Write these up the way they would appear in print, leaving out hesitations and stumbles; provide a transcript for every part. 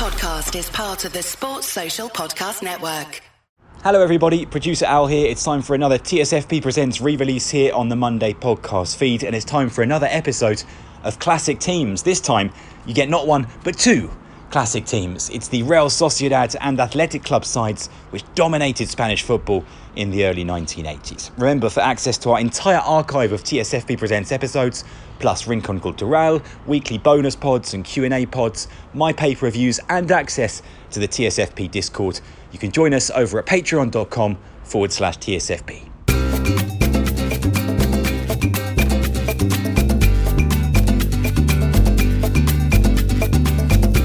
podcast is part of the Sports Social Podcast Network. Hello everybody, producer Al here. It's time for another TSFP Presents re-release here on the Monday podcast feed, and it's time for another episode of Classic Teams. This time, you get not one, but two classic teams. It's the Real Sociedad and Athletic Club sides which dominated Spanish football in the early 1980s. Remember, for access to our entire archive of TSFP Presents episodes, plus Rincon Cultural, weekly bonus pods and Q&A pods, my paper reviews and access to the TSFP Discord, you can join us over at patreon.com/TSFP.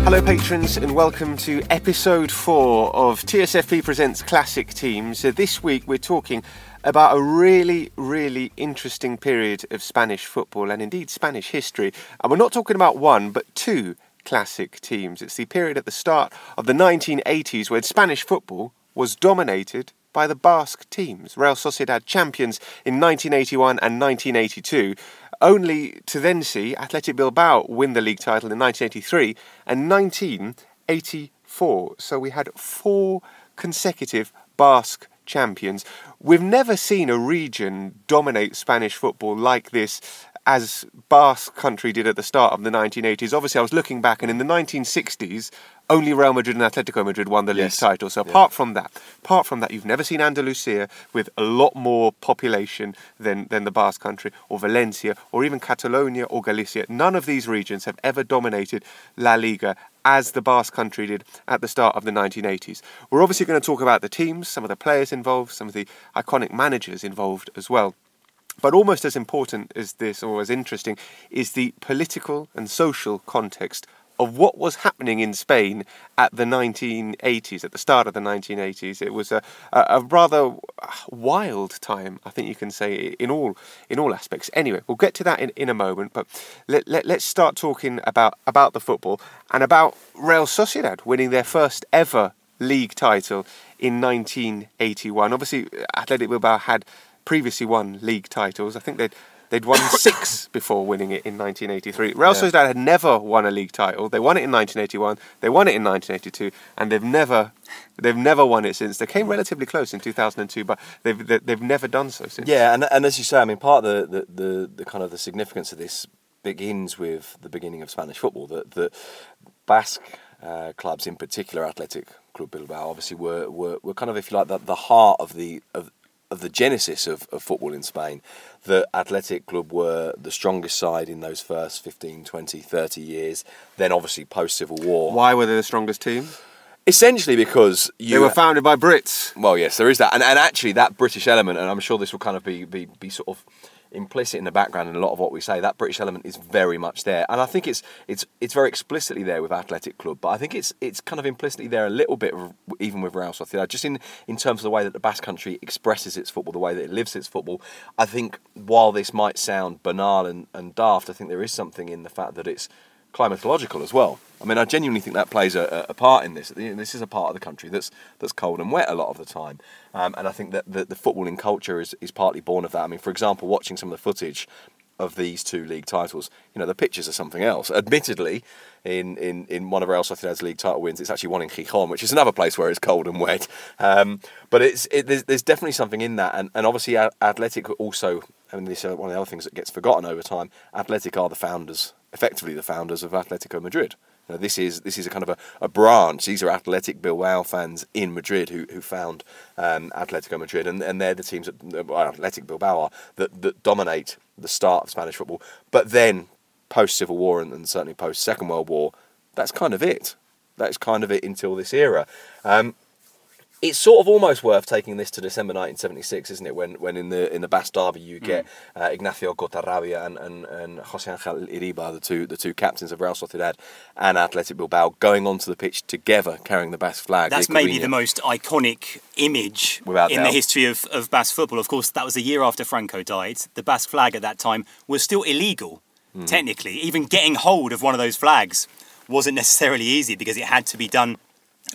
Hello patrons and welcome to episode 4 of TSFP Presents Classic Teams. So this week we're talking about a really interesting period of Spanish football and indeed Spanish history. And we're not talking about one, but two classic teams. It's the period at the start of the 1980s when Spanish football was dominated by the Basque teams. Real Sociedad champions in 1981 and 1982, only to then see Athletic Bilbao win the league title in 1983 and 1984. So we had four consecutive Basque champions. We've never seen a region dominate Spanish football like this as Basque Country did at the start of the 1980s. Obviously, I was looking back, and in the 1960s, only Real Madrid and Atletico Madrid won the league title. So apart from that, you've never seen Andalusia with a lot more population than the Basque Country, or Valencia, or even Catalonia or Galicia. None of these regions have ever dominated La Liga as the Basque Country did at the start of the 1980s. We're obviously going to talk about the teams, some of the players involved, some of the iconic managers involved as well. But almost as important as this, or as interesting, is the political and social context of what was happening in Spain at the 1980s, at the start of the 1980s. It was a rather wild time, I think you can say, in all aspects. Anyway, we'll get to that in a moment, but let's start talking about the football and about Real Sociedad winning their first ever league title in 1981. Obviously, Athletic Bilbao had previously won league titles. I think they'd won 6 before winning it in 1983. Real Sociedad had never won a league title. They won it in 1981. They won it in 1982, and they've never won it since. They came relatively close in 2002, but they've never done so since. Yeah, and as you say, I mean, part of the kind of the significance of this begins with the beginning of Spanish football. That Basque clubs, in particular, Athletic Club Bilbao, obviously were kind of, if you like, the heart of the genesis of football in Spain. The Athletic Club were the strongest side in those first 15, 20, 30 years, then obviously post-Civil War. Why were they the strongest team? Essentially because... They were founded by Brits. Well, yes, there is that. And actually that British element, and I'm sure this will kind of be sort of implicit in the background in a lot of what we say, that British element is very much there. And I think it's very explicitly there with Athletic Club, but I think it's kind of implicitly there a little bit even with Real Sociedad, just in terms of the way that the Basque Country expresses its football, the way that it lives its football. I think while this might sound banal and daft, I think there is something in the fact that it's climatological as well. I mean, I genuinely think that plays a part in this. This is a part of the country that's cold and wet a lot of the time. And I think that the footballing culture is partly born of that. I mean, for example, watching some of the footage of these two league titles, you know, the pictures are something else. Admittedly, in one of Real Sociedad's league title wins, it's actually one in Gijon, which is another place where it's cold and wet. But there's definitely something in that. And obviously, Athletic also, I mean, this is one of the other things that gets forgotten over time, Athletic are the founders, effectively the founders of Atletico Madrid. Now, this is a kind of a branch. These are Athletic Bilbao fans in Madrid who found Atletico Madrid, and they're the teams that Athletic Bilbao are that dominate the start of Spanish football. But then, post Civil War and certainly post Second World War, that's kind of it. That's kind of it until this era. It's sort of almost worth taking this to December 1976, isn't it? When in the Basque derby you get Ignacio Gotarrabia and José Ángel Iriba, the two captains of Real Sociedad and Athletic Bilbao, going onto the pitch together carrying the Basque flag. That's maybe the most iconic image in the history of Basque football. Of course, that was a year after Franco died. The Basque flag at that time was still illegal, technically. Even getting hold of one of those flags wasn't necessarily easy because it had to be done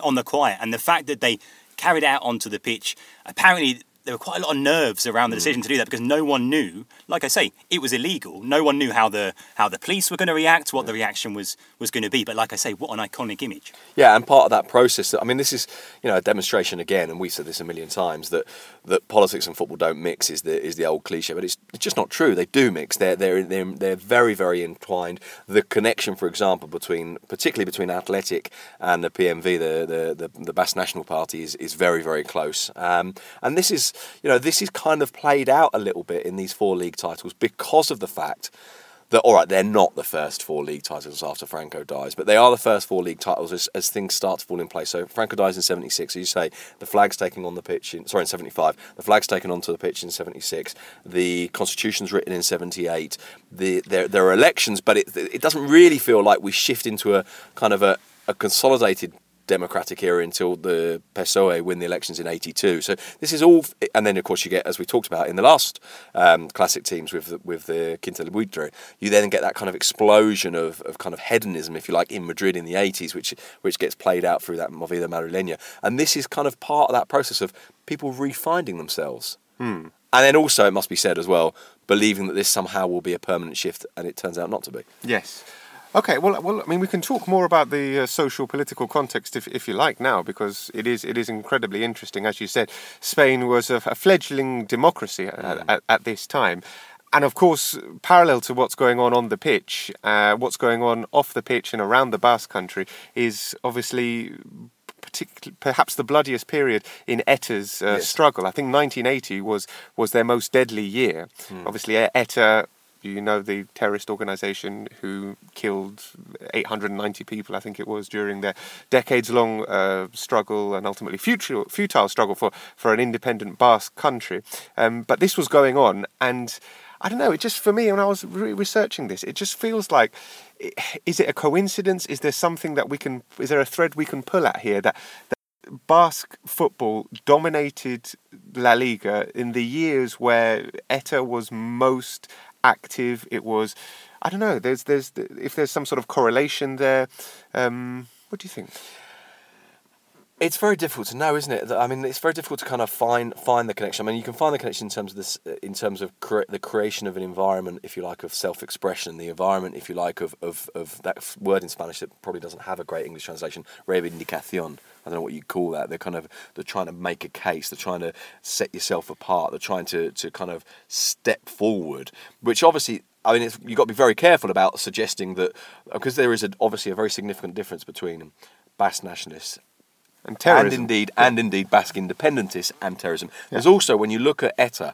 on the quiet. And the fact that they carried out onto the pitch. Apparently, there were quite a lot of nerves around the decision to do that, because no one knew, like I say, it was illegal. No one knew how the police were going to react, what the reaction was going to be. But like I say, what an iconic image. Yeah, and part of that process, I mean, this is, you know, a demonstration again, and we've said this a million times, that politics and football don't mix is the old cliche, but it's just not true. They do mix. They're very, very entwined. The connection, for example, particularly between Athletic and the PMV, the Basque National Party, is very, very close. And this is, you know, this is kind of played out a little bit in these four league titles because of the fact that, all right, they're not the first four league titles after Franco dies, but they are the first four league titles as things start to fall in place. So Franco dies in 76, as you say, the flag's taken on the pitch in 75, the flag's taken onto the pitch in 76, the constitution's written in 78, there are elections, but it doesn't really feel like we shift into a kind of a consolidated democratic era until the PSOE win the elections in 82. So this is all, and then of course you get, as we talked about in the last classic teams with the Quinta del Buitre, you then get that kind of explosion of kind of hedonism, if you like, in Madrid in the 80s, which gets played out through that Movida Madrileña. And this is kind of part of that process of people refinding themselves. And then also, it must be said as well, believing that this somehow will be a permanent shift, and it turns out not to be. Yes. Okay, well, I mean, we can talk more about the social political context if you like now, because it is incredibly interesting. As you said, Spain was a fledgling democracy at this time. And of course, parallel to what's going on the pitch, what's going on off the pitch and around the Basque Country is obviously perhaps the bloodiest period in ETA's struggle. I think 1980 was their most deadly year. Obviously, ETA, you know, the terrorist organisation who killed 890 people, I think it was, during their decades-long struggle and ultimately futile struggle for an independent Basque country. But this was going on, and I don't know, it just, for me, when I was researching this, it just feels like, is it a coincidence? Is there something that is there a thread we can pull at here that Basque football dominated La Liga in the years where ETA was most active? It was, I don't know, there's if there's some sort of correlation there. What do you think? It's very difficult to know, isn't it? I mean, it's very difficult to kind of find the connection. I mean, you can find the connection in terms of this, in terms of the creation of an environment, if you like, of self-expression, the environment, if you like, of that word in Spanish that probably doesn't have a great English translation, reivindicación. I don't know what you call that. They're trying to make a case. They're trying to set yourself apart. They're trying to kind of step forward, which obviously, I mean, you've got to be very careful about suggesting that, because there is obviously a very significant difference between Basque nationalists and terrorism, and indeed Basque independentists and terrorism. Yeah. There's also, when you look at ETA,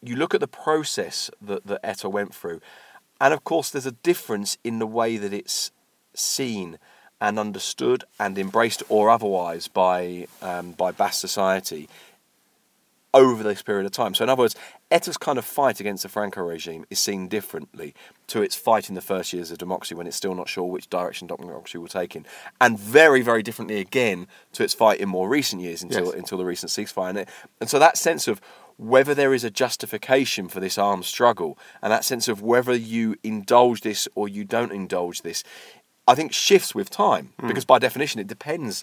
you look at the process that ETA went through, and of course there's a difference in the way that it's seen and understood and embraced or otherwise by Basque society over this period of time. So in other words, ETA's kind of fight against the Franco regime is seen differently to its fight in the first years of democracy, when it's still not sure which direction democracy will take in, and very, very differently again to its fight in more recent years until the recent ceasefire. And so that sense of whether there is a justification for this armed struggle, and that sense of whether you indulge this or you don't indulge this, I think shifts with time, because by definition it depends,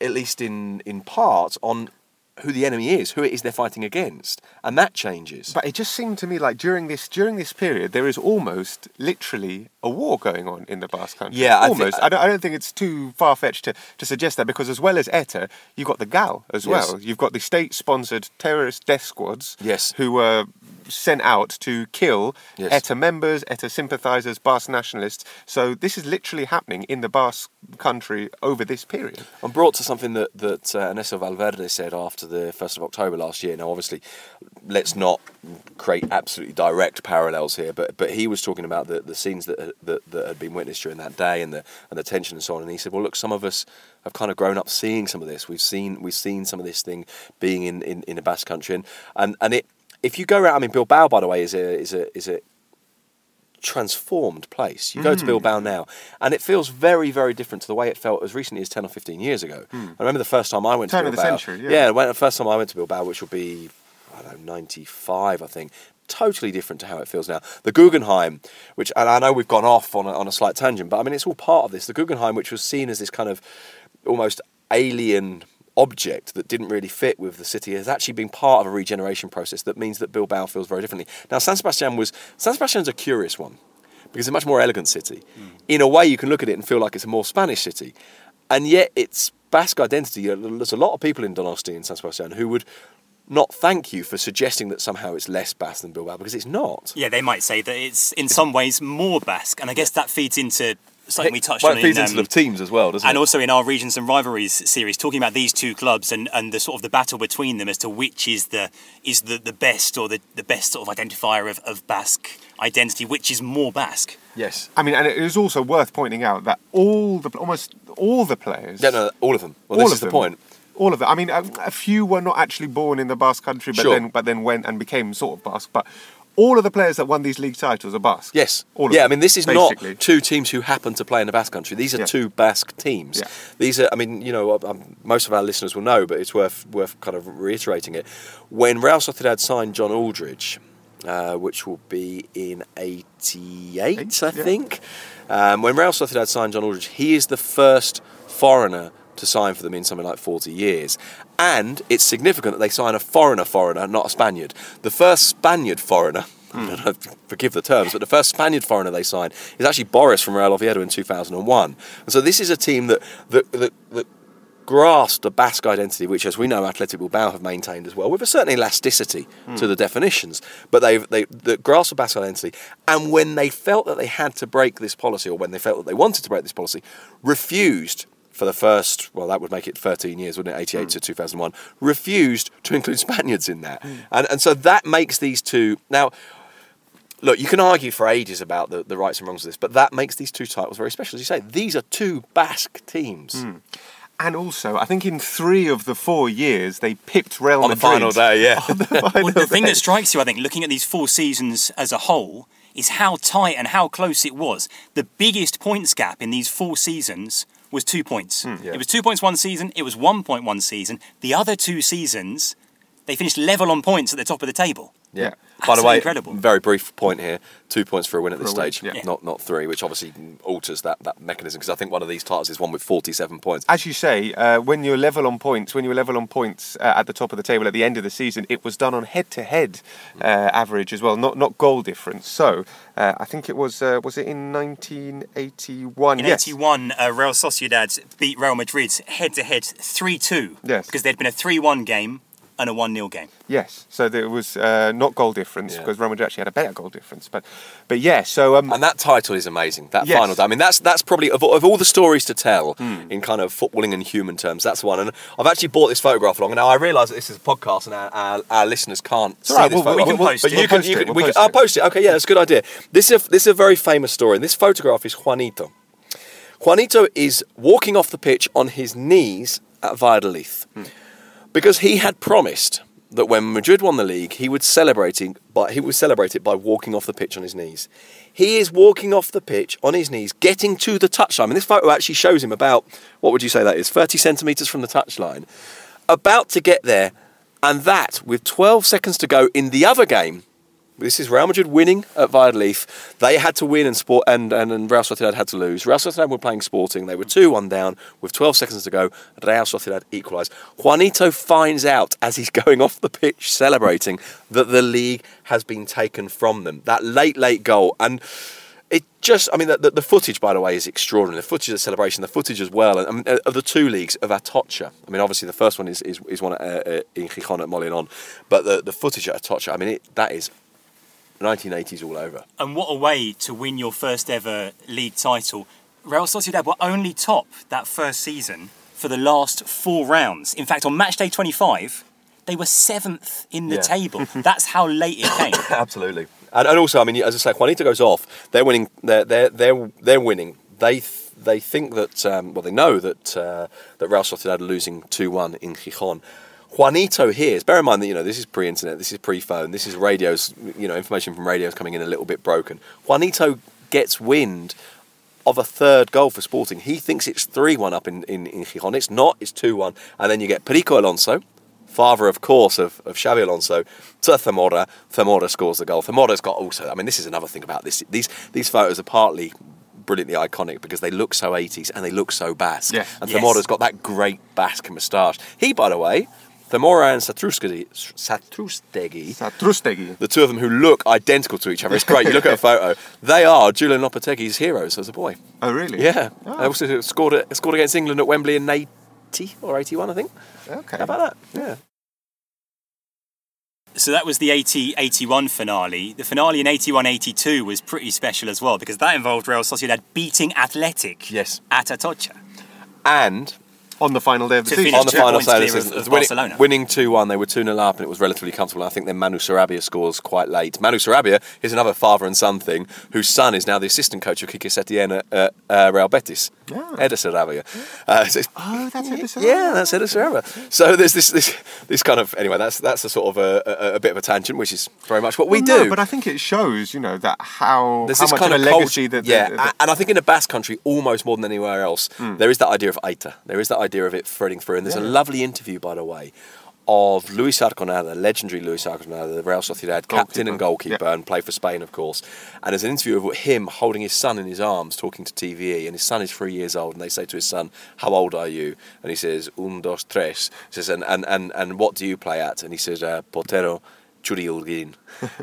at least in part, on who the enemy is, who it is they're fighting against, and that changes. But it just seemed to me like during this period there is almost literally a war going on in the Basque Country. Yeah, almost. I don't think it's too far-fetched to suggest that, because as well as ETA, you've got the GAL as well. You've got the state-sponsored terrorist death squads who were sent out to kill ETA members, ETA sympathisers, Basque nationalists. So this is literally happening in the Basque Country over this period. I'm brought to something that Ernesto Valverde said after the 1st of October last year. Now, obviously, let's not create absolutely direct parallels here, but he was talking about the scenes that had been witnessed during that day and the tension and so on. And he said, well, look, some of us have kind of grown up seeing some of this. We've seen some of this thing being in the Basque Country, and it. If you go around, I mean, Bilbao, by the way, is a transformed place. You go to Bilbao now, and it feels very, very different to the way it felt as recently as 10 or 15 years ago. I remember the first time I went to Bilbao. Turn of the century, the first time I went to Bilbao, which will be, I don't know, 95, I think. Totally different to how it feels now. The Guggenheim, which, and I know we've gone off on a slight tangent, but I mean, it's all part of this. The Guggenheim, which was seen as this kind of almost alien object that didn't really fit with the city has actually been part of a regeneration process that means that Bilbao feels very differently. Now, San Sebastián's a curious one because it's a much more elegant city. Mm. In a way, you can look at it and feel like it's a more Spanish city. And yet it's Basque identity. There's a lot of people in Donosti and San Sebastián who would not thank you for suggesting that somehow it's less Basque than Bilbao, because it's not. Yeah, they might say that it's in some ways more Basque, and I guess that feeds into something we touched on. It feeds into the teams as well, doesn't it? And also in our Regions and Rivalries series, talking about these two clubs and the sort of the battle between them as to which is the best, or the best sort of identifier of Basque identity, which is more Basque. Yes, I mean, and it is also worth pointing out that almost all the players. No, all of them. Well, all this is the point. All of them. I mean, a few were not actually born in the Basque Country, but then went and became sort of Basque. But all of the players that won these league titles are Basque. Yes. I mean, this is basically not two teams who happen to play in the Basque Country. These are two Basque teams. Yeah. These are, I mean, you know, most of our listeners will know, but it's worth kind of reiterating it. When Real Sociedad signed John Aldridge, which will be in 88, I think. When Real Sociedad signed John Aldridge, he is the first foreigner to sign for them in something like 40 years. And it's significant that they sign a foreigner, not a Spaniard. The first Spaniard foreigner, forgive the terms, but the first Spaniard foreigner they signed is actually Boris from Real Oviedo in 2001. And so this is a team that grasped the Basque identity, which, as we know, Athletic Bilbao have maintained as well, with a certain elasticity to the definitions. But they grasped the Basque identity, and when they felt that they had to break this policy, or when they felt that they wanted to break this policy, refused for the first, well, that would make it 13 years, wouldn't it, 88 to 2001, refused to include Spaniards in that. And so that makes these two... Now, look, you can argue for ages about the rights and wrongs of this, but that makes these two titles very special. As you say, these are two Basque teams. And also, I think in 3 of the 4 years, they pipped Real Madrid. The thing that strikes you, I think, looking at these 4 seasons as a whole, is how tight and how close it was. The biggest points gap in these 4 seasons was 2 points. It was 2 points one season, it was 1.1 season. The other 2 seasons, they finished level on points at the top of the table. Yeah. By the way, incredible. Very brief point here, 2 points for a win at this stage, not 3, which obviously alters that mechanism, because I think one of these titles is one with 47 points. As you say, when you were level on points at the top of the table at the end of the season, it was done on head-to-head average as well, not goal difference. So I think it was it in 1981? In 81, Real Sociedad beat Real Madrid head-to-head 3-2, because there'd been a 3-1 game and a 1-0 game. Yes, so there was not goal difference, because Real Madrid actually had a better goal difference. But yeah, so... and that title is amazing, that final... I mean, that's probably, of all the stories to tell, in kind of footballing and human terms, that's one. And I've actually brought this photograph along, and now I realise that this is a podcast and our listeners can't see this photograph. I'll post it. Okay, yeah, that's a good idea. This is a very famous story, and this photograph is Juanito. Juanito is walking off the pitch on his knees at Valladolid. Because he had promised that when Madrid won the league, he would celebrate it by walking off the pitch on his knees. He is walking off the pitch on his knees, getting to the touchline. And this photo actually shows him about, what would you say that is, 30 centimetres from the touchline. About to get there, and that, with 12 seconds to go in the other game, this is Real Madrid winning at Valladolid. They had to win, and Real Sociedad had to lose. Real Sociedad were playing Sporting. They were 2-1 down with 12 seconds to go. Real Sociedad equalised. Juanito finds out as he's going off the pitch celebrating that the league has been taken from them. That late goal. And it just, I mean, the footage, by the way, is extraordinary. The footage of the celebration, the footage as well, and, I mean, of the 2 leagues of Atocha. I mean, obviously, the first one is one in Gijon at Molinón. But the footage at Atocha, I mean, that is 1980s all over. And what a way to win your first ever league title. Real Sociedad were only top that first season for the last 4 rounds. In fact, on match day 25, they were 7th in the table. That's how late it came. Absolutely. And also, I mean, as I say, Juanito goes off. They're winning. They're winning. They think that, they know that Real Sociedad are losing 2-1 in Gijon. Juanito hears, bear in mind that, you know, this is pre-internet, this is pre-phone, this is radios, you know, information from radios coming in a little bit broken. Juanito gets wind of a 3rd goal for Sporting. He thinks it's 3-1 up in Gijon. It's not, it's 2-1. And then you get Perico Alonso, father, of course, of Xabi Alonso, to Zamora. Zamora scores the goal. Zamora's got also, I mean, this is another thing about this. These photos are partly brilliantly iconic because they look so 80s and they look so Basque. Yeah. And Zamora's got that great Basque moustache. He, by the way, Zamora and Satrustegui, the two of them who look identical to each other. It's great. You look at a photo. They are Julen Lopetegui's heroes as a boy. Oh, really? Yeah. Oh. They also scored against England at Wembley in 80 or 81, I think. Okay. How about that? Yeah. So that was the 80-81 finale. The finale in 81-82 was pretty special as well because that involved Real Sociedad beating Athletic at Atocha. And on the final day of the season. On the final day of the season. Of Barcelona. Winning 2-1, they were 2-0 up and it was relatively comfortable. I think then Manu Sarabia scores quite late. Manu Sarabia is another father and son thing, whose son is now the assistant coach of Quique Setién at Real Betis. Oh. Eder Sarabia. That's Eder Sarabia. Yeah, that's Eder Sarabia. So there's this kind of... Anyway, that's a sort of a bit of a tangent, which is very much what we do. No, but I think it shows, that how much kind of a legacy... And I think in the Basque Country, almost more than anywhere else, there is that idea of ETA. There is that idea of it threading through. And there's a lovely interview, by the way, of Luis Arconada, legendary Luis Arconada, the Real Sociedad captain and goalkeeper, and played for Spain, of course. And there's an interview of him holding his son in his arms, talking to TVE, and his son is 3 years old, and they say to his son, "How old are you?" And he says, "Un, dos, tres." He says, and what do you play at? And he says, "Portero, Churiurgin."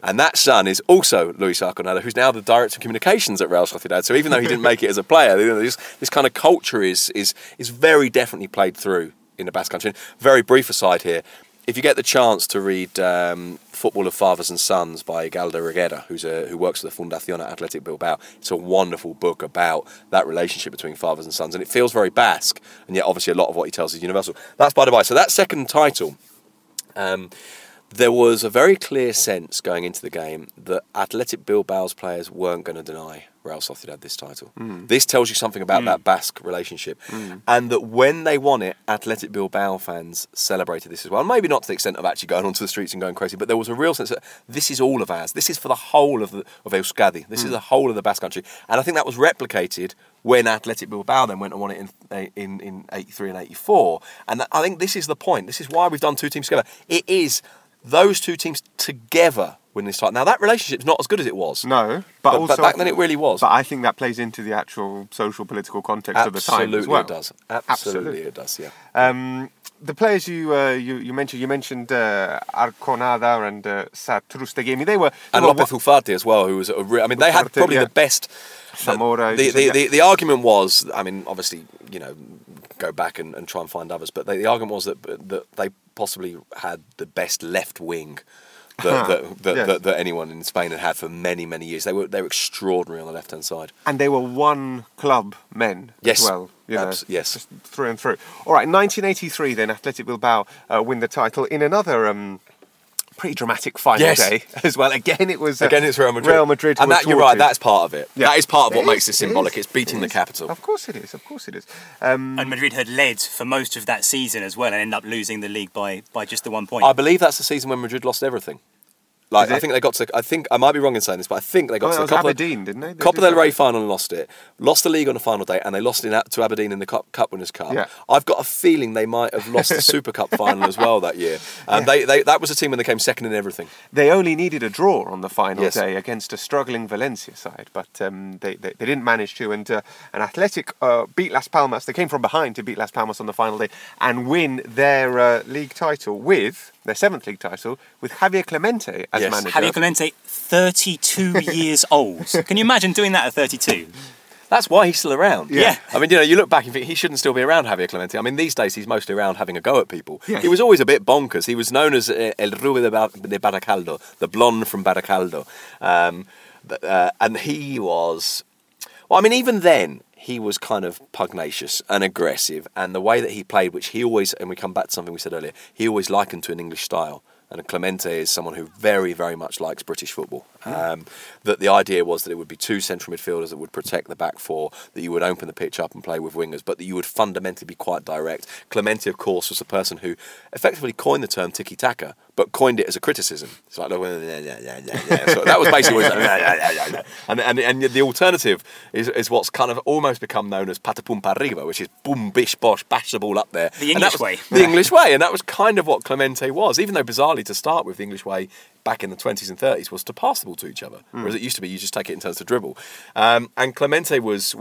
And that son is also Luis Arconada, who's now the director of communications at Real Sociedad. So even though he didn't make it as a player, this kind of culture is very definitely played through in the Basque Country. And very brief aside here, if you get the chance to read Football of Fathers and Sons by Galdo Reguera, who works at the Fundación at Athletic Bilbao, it's a wonderful book about that relationship between fathers and sons, and it feels very Basque, and yet obviously a lot of what he tells is universal. That's by the way. So that second title, there was a very clear sense going into the game that Athletic Bilbao's players weren't going to deny Real Sociedad this title. This tells you something about that Basque relationship, and that when they won it, Athletic Bilbao fans celebrated this as well. Maybe not to the extent of actually going onto the streets and going crazy, but there was a real sense that this is all of ours. This is for the whole of Euskadi. This is the whole of the Basque Country, and I think that was replicated when Athletic Bilbao then went and won it in 83 and 84. And I think this is the point. This is why we've done two teams together. It is those two teams together win this title. Now, that relationship's not as good as it was. No, but also... But back then it really was. But I think that plays into the actual social, political context of the time as well. Absolutely it does, yeah. The players you mentioned Arconada and Satrustegui. I mean, they were López Ufarte as well, who was... they had probably the best... Zamora. The argument was, obviously, go back and try and find others, but the argument was that they possibly had the best left wing that anyone in Spain had for many, many years. They were extraordinary on the left-hand side. And they were one club men as well. Yes. Through and through. All right, 1983 then, Athletic Bilbao win the title in another... pretty dramatic final day as well. Again, it was Real Madrid. Real Madrid, and that, you're right. That's part of it. Yeah. That is part of what makes this symbolic. It's beating the capital. Of course it is. Of course it is. And Madrid had led for most of that season as well, and ended up losing the league by just the 1 point. I believe that's the season when Madrid lost everything. I think they got to. I think I might be wrong in saying this, but I think they got to the Aberdeen, didn't they? Copa del Rey final and lost it. Lost the league on the final day, and they lost to Aberdeen in the Cup Winners' Cup. Yeah. I've got a feeling they might have lost the Super Cup final as well that year. And that was a team when they came second in everything. They only needed a draw on the final day against a struggling Valencia side, but they didn't manage to. And Athletic beat Las Palmas. They came from behind to beat Las Palmas on the final day and win their league title with. Their seventh league title with Javier Clemente as manager. Javier Clemente, 32 years old. Can you imagine doing that at 32? That's why he's still around. Yeah. You look back and think he shouldn't still be around, Javier Clemente. These days he's mostly around having a go at people. Yeah. He was always a bit bonkers. He was known as El Rubio de Baracaldo, the blonde from Baracaldo. And he was... Well, even then... He was kind of pugnacious and aggressive, and the way that he played, which he always, and we come back to something we said earlier, he always likened to an English style. And Clemente is someone who very, very much likes British football. That the idea was that it would be two central midfielders that would protect the back four, that you would open the pitch up and play with wingers, but that you would fundamentally be quite direct. Clemente, of course, was the person who effectively coined the term tiki-taka, but coined it as a criticism. It's like, so that was basically what it was like, and the alternative is what's kind of almost become known as patapum parriba, which is boom, bish, bosh, bash the ball up there. The English way. The English way, and that was kind of what Clemente was, even though bizarrely to start with the English way back in the 20s and 30s was to pass the ball to each other, whereas it used to be you just take it in turns to dribble. And Clemente was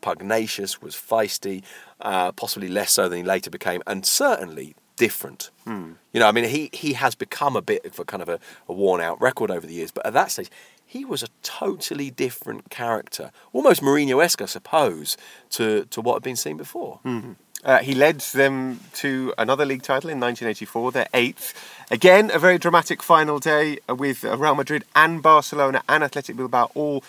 pugnacious, was feisty, possibly less so than he later became, and certainly different. You know, I mean, he has become a bit of a kind of a worn-out record over the years, but at that stage, he was a totally different character, almost Mourinho-esque, I suppose, to what had been seen before. He led them to another league title in 1984, their eighth. Again, a very dramatic final day with Real Madrid and Barcelona and Athletic Bilbao all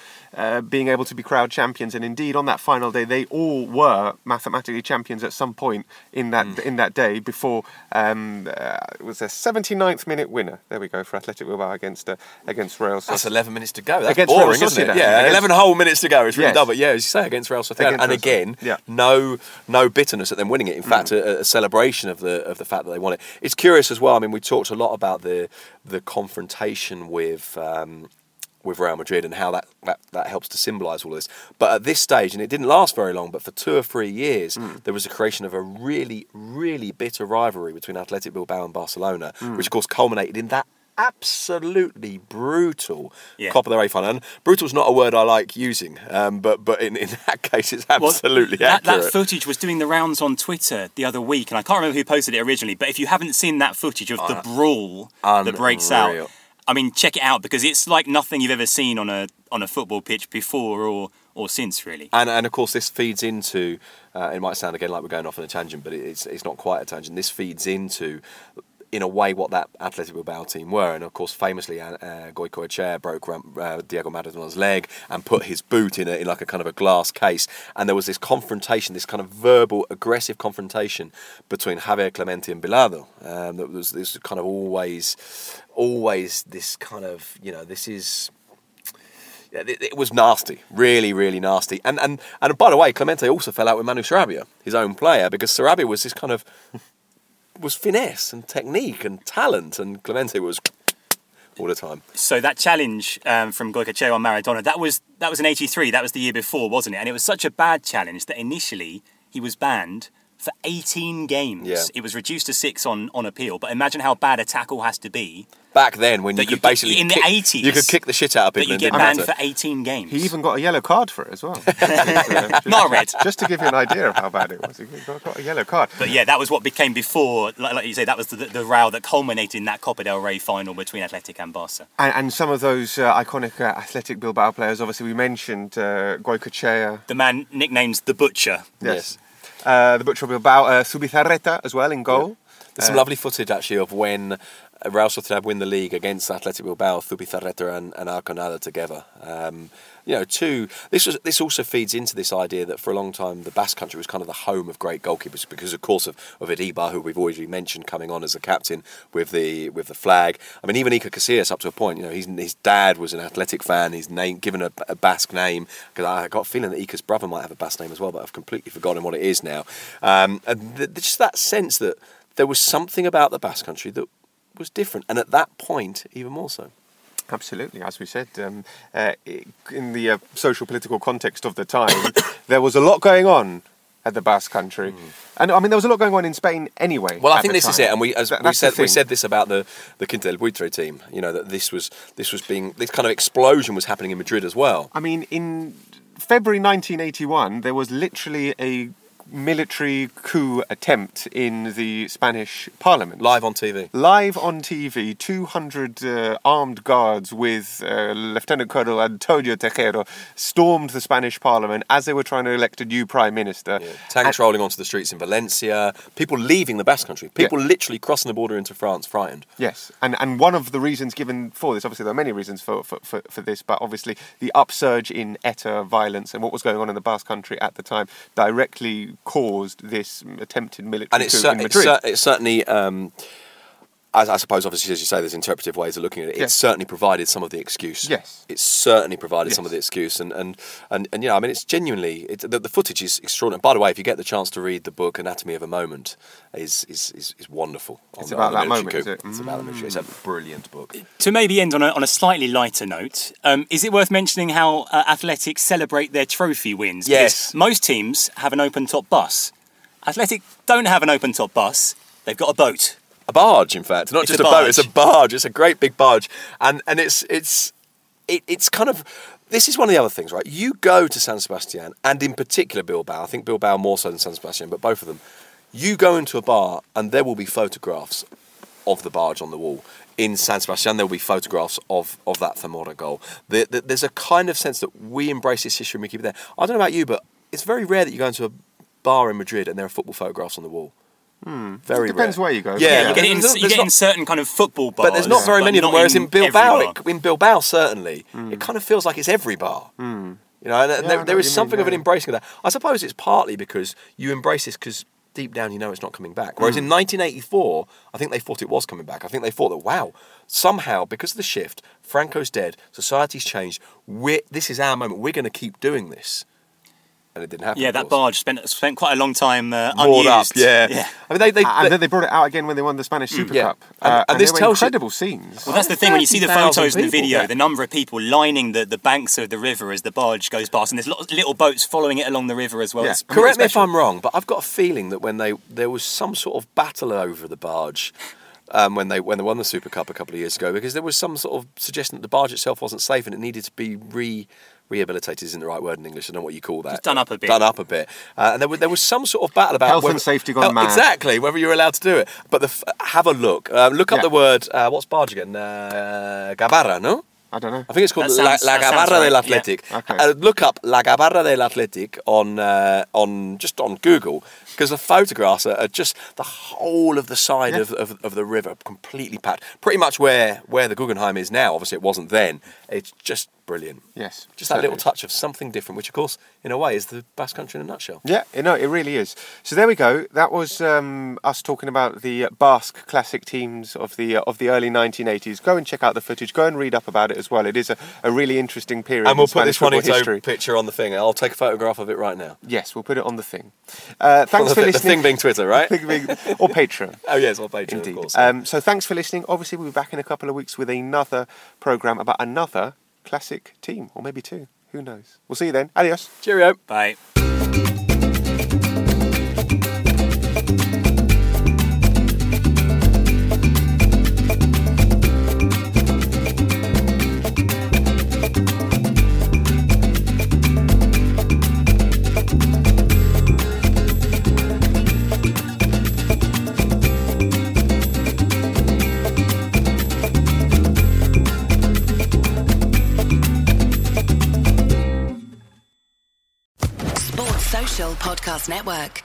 being able to be crowd champions. And indeed, on that final day, they all were mathematically champions at some point in that day before it was a 79th minute winner. There we go, for Athletic Bilbao against Real Sociedad. That's 11 minutes to go. That's against boring, isn't it? Yeah, 11 whole minutes to go. It's really double. Yeah, as you say, against Real Sociedad. And again, no bitterness at them winning it. In fact, a celebration of the fact that they won it. It's curious as well. I mean, we talked a lot about the confrontation with Real Madrid and how that helps to symbolise all this. But at this stage, and it didn't last very long, but for 2 or 3 years, there was a creation of a really, really bitter rivalry between Athletic Bilbao and Barcelona, which of course culminated in that absolutely brutal Copa del Rey final. And brutal's not a word I like using, but in that case it's absolutely accurate. That footage was doing the rounds on Twitter the other week, and I can't remember who posted it originally, but if you haven't seen that footage of the brawl that breaks out, I mean, check it out, because it's like nothing you've ever seen on a football pitch before or since, really. And of course this feeds into, it might sound again like we're going off on a tangent, but it's not quite a tangent. This feeds into, in a way, what that Athletic Bilbao team were. And of course, famously, Goikoetxea broke Diego Maradona's leg and put his boot in like a kind of a glass case. And there was this confrontation, this kind of verbal, aggressive confrontation between Javier Clemente and Bilardo. That was this kind of always this kind of, you know, this is... It was nasty, really, really nasty. And by the way, Clemente also fell out with Manu Sarabia, his own player, because Sarabia was this kind of... was finesse and technique and talent, and Clemente was all the time. So that challenge from Goikoetxea on Maradona, that was in 83, that was the year before, wasn't it? And it was such a bad challenge that initially he was banned for 18 games. Yeah. It was reduced to 6 on appeal, but imagine how bad a tackle has to be. Back then, when you could basically... In the 80s. You could kick the shit out of people. But you get banned for 18 games. He even got a yellow card for it as well. Not red. Just to give you an idea of how bad it was. He got a yellow card. But yeah, that was what became before, like you say, that was the row that culminated in that Copa del Rey final between Athletic and Barca. And some of those iconic Athletic Bilbao players, obviously we mentioned Goikoetxea. The man nicknamed The Butcher. Yes. The Butcher of Bilbao. Zubizarreta as well in goal. Yeah. There's some lovely footage actually of when Real Sociedad win the league against Athletic Bilbao, Zubizarreta and Arconada together. You know, this also feeds into this idea that for a long time the Basque Country was kind of the home of great goalkeepers, because of course of Iriba, who we've already mentioned, coming on as a captain with the flag. I mean, even Iker Casillas up to a point, you know, his dad was an Athletic fan. His name given a Basque name, because I got a feeling that Iker's brother might have a Basque name as well, but I've completely forgotten what it is now. And just that sense that there was something about the Basque Country that was different, and at that point even more so. Absolutely, as we said, in the social political context of the time, there was a lot going on at the Basque Country, and I mean there was a lot going on in Spain anyway. Well, I think this is it, and we said this about the Quinta del Buitre team. You know, that this kind of explosion was happening in Madrid as well. I mean, in February 1981, there was literally a military coup attempt in the Spanish Parliament. Live on TV, 200 armed guards with Lieutenant Colonel Antonio Tejero stormed the Spanish Parliament as they were trying to elect a new Prime Minister. Yeah. Tanks rolling onto the streets in Valencia, people leaving the Basque Country, people literally crossing the border into France, frightened. Yes, and one of the reasons given for this, obviously there are many reasons for this, but obviously the upsurge in ETA violence and what was going on in the Basque Country at the time directly caused this attempted military coup in Madrid. It certainly as I suppose, obviously, as you say, there's interpretive ways of looking at it. Yes. It's certainly provided some of the excuse. Yes. It's certainly provided some of the excuse. And you know, I mean, it's genuinely... The footage is extraordinary. By the way, if you get the chance to read the book, Anatomy of a Moment is wonderful. It's about that moment, is it? It's about the military. It's a brilliant book. To maybe end on a slightly lighter note, is it worth mentioning how Athletic celebrate their trophy wins? Yes. Because most teams have an open-top bus. Athletic don't have an open-top bus. They've got a boat. A barge, in fact, not just a boat. It's a barge. It's a great big barge, and it's kind of... This is one of the other things, right? You go to San Sebastián, and in particular Bilbao. I think Bilbao more so than San Sebastián, but both of them. You go into a bar, and there will be photographs of the barge on the wall. In San Sebastián, there will be photographs of that Zamora goal. There's a kind of sense that we embrace this history and we keep it there. I don't know about you, but it's very rare that you go into a bar in Madrid and there are football photographs on the wall. Very it depends rare. Where you go. Yeah, you get in certain kind of football bars, but there's not very many of them. Whereas in Bilbao, certainly, it kind of feels like it's every bar. You know, and there is something of an embracing of that. I suppose it's partly because you embrace this because deep down you know it's not coming back. Whereas in 1984, I think they thought it was coming back. I think they thought that somehow because of the shift, Franco's dead, society's changed. This is our moment. We're going to keep doing this. And it didn't happen. Yeah, that barge spent quite a long time unused. Up, yeah. I mean, then they brought it out again when they won the Spanish Super Cup. And this tells incredible scenes. Well, that's the thing when you see the photos and the video, the number of people lining the banks of the river as the barge goes past, and there's lots of little boats following it along the river as well. Yeah. Correct me if I'm wrong, but I've got a feeling that when there was some sort of battle over the barge. When they won the Super Cup a couple of years ago, because there was some sort of suggestion that the barge itself wasn't safe and it needed to be rehabilitated isn't the right word in English. I don't know what you call that. Just done up a bit. And there was some some sort of battle about health and safety gone mad. Exactly, whether you were allowed to do it. But have a look. Look up the word. What's barge again? Gabarra, no? I don't know. I think it's called La Gabarra del Atletic. Yeah. Okay. Look up La Gabarra del Atletic on Google, because the photographs are just the whole of the side of the river completely packed. Pretty much where the Guggenheim is now. Obviously, it wasn't then. It's just brilliant. Yes. Just that little touch of something different, which, of course, in a way, is the Basque Country in a nutshell. Yeah, it really is. So there we go. That was us talking about the Basque classic teams of the early 1980s. Go and check out the footage. Go and read up about it as well. It is a really interesting period. And we'll put this Juanito picture on the thing. I'll take a photograph of it right now. Yes, we'll put it on the thing. Thanks for listening. The thing being Twitter, right? Or Patreon. Oh, yes, or Patreon, indeed. Of course. So thanks for listening. Obviously, we'll be back in a couple of weeks with another programme about another classic team, or maybe two. Who knows? We'll see you then. Adios. Cheerio. Bye. Podcast Network.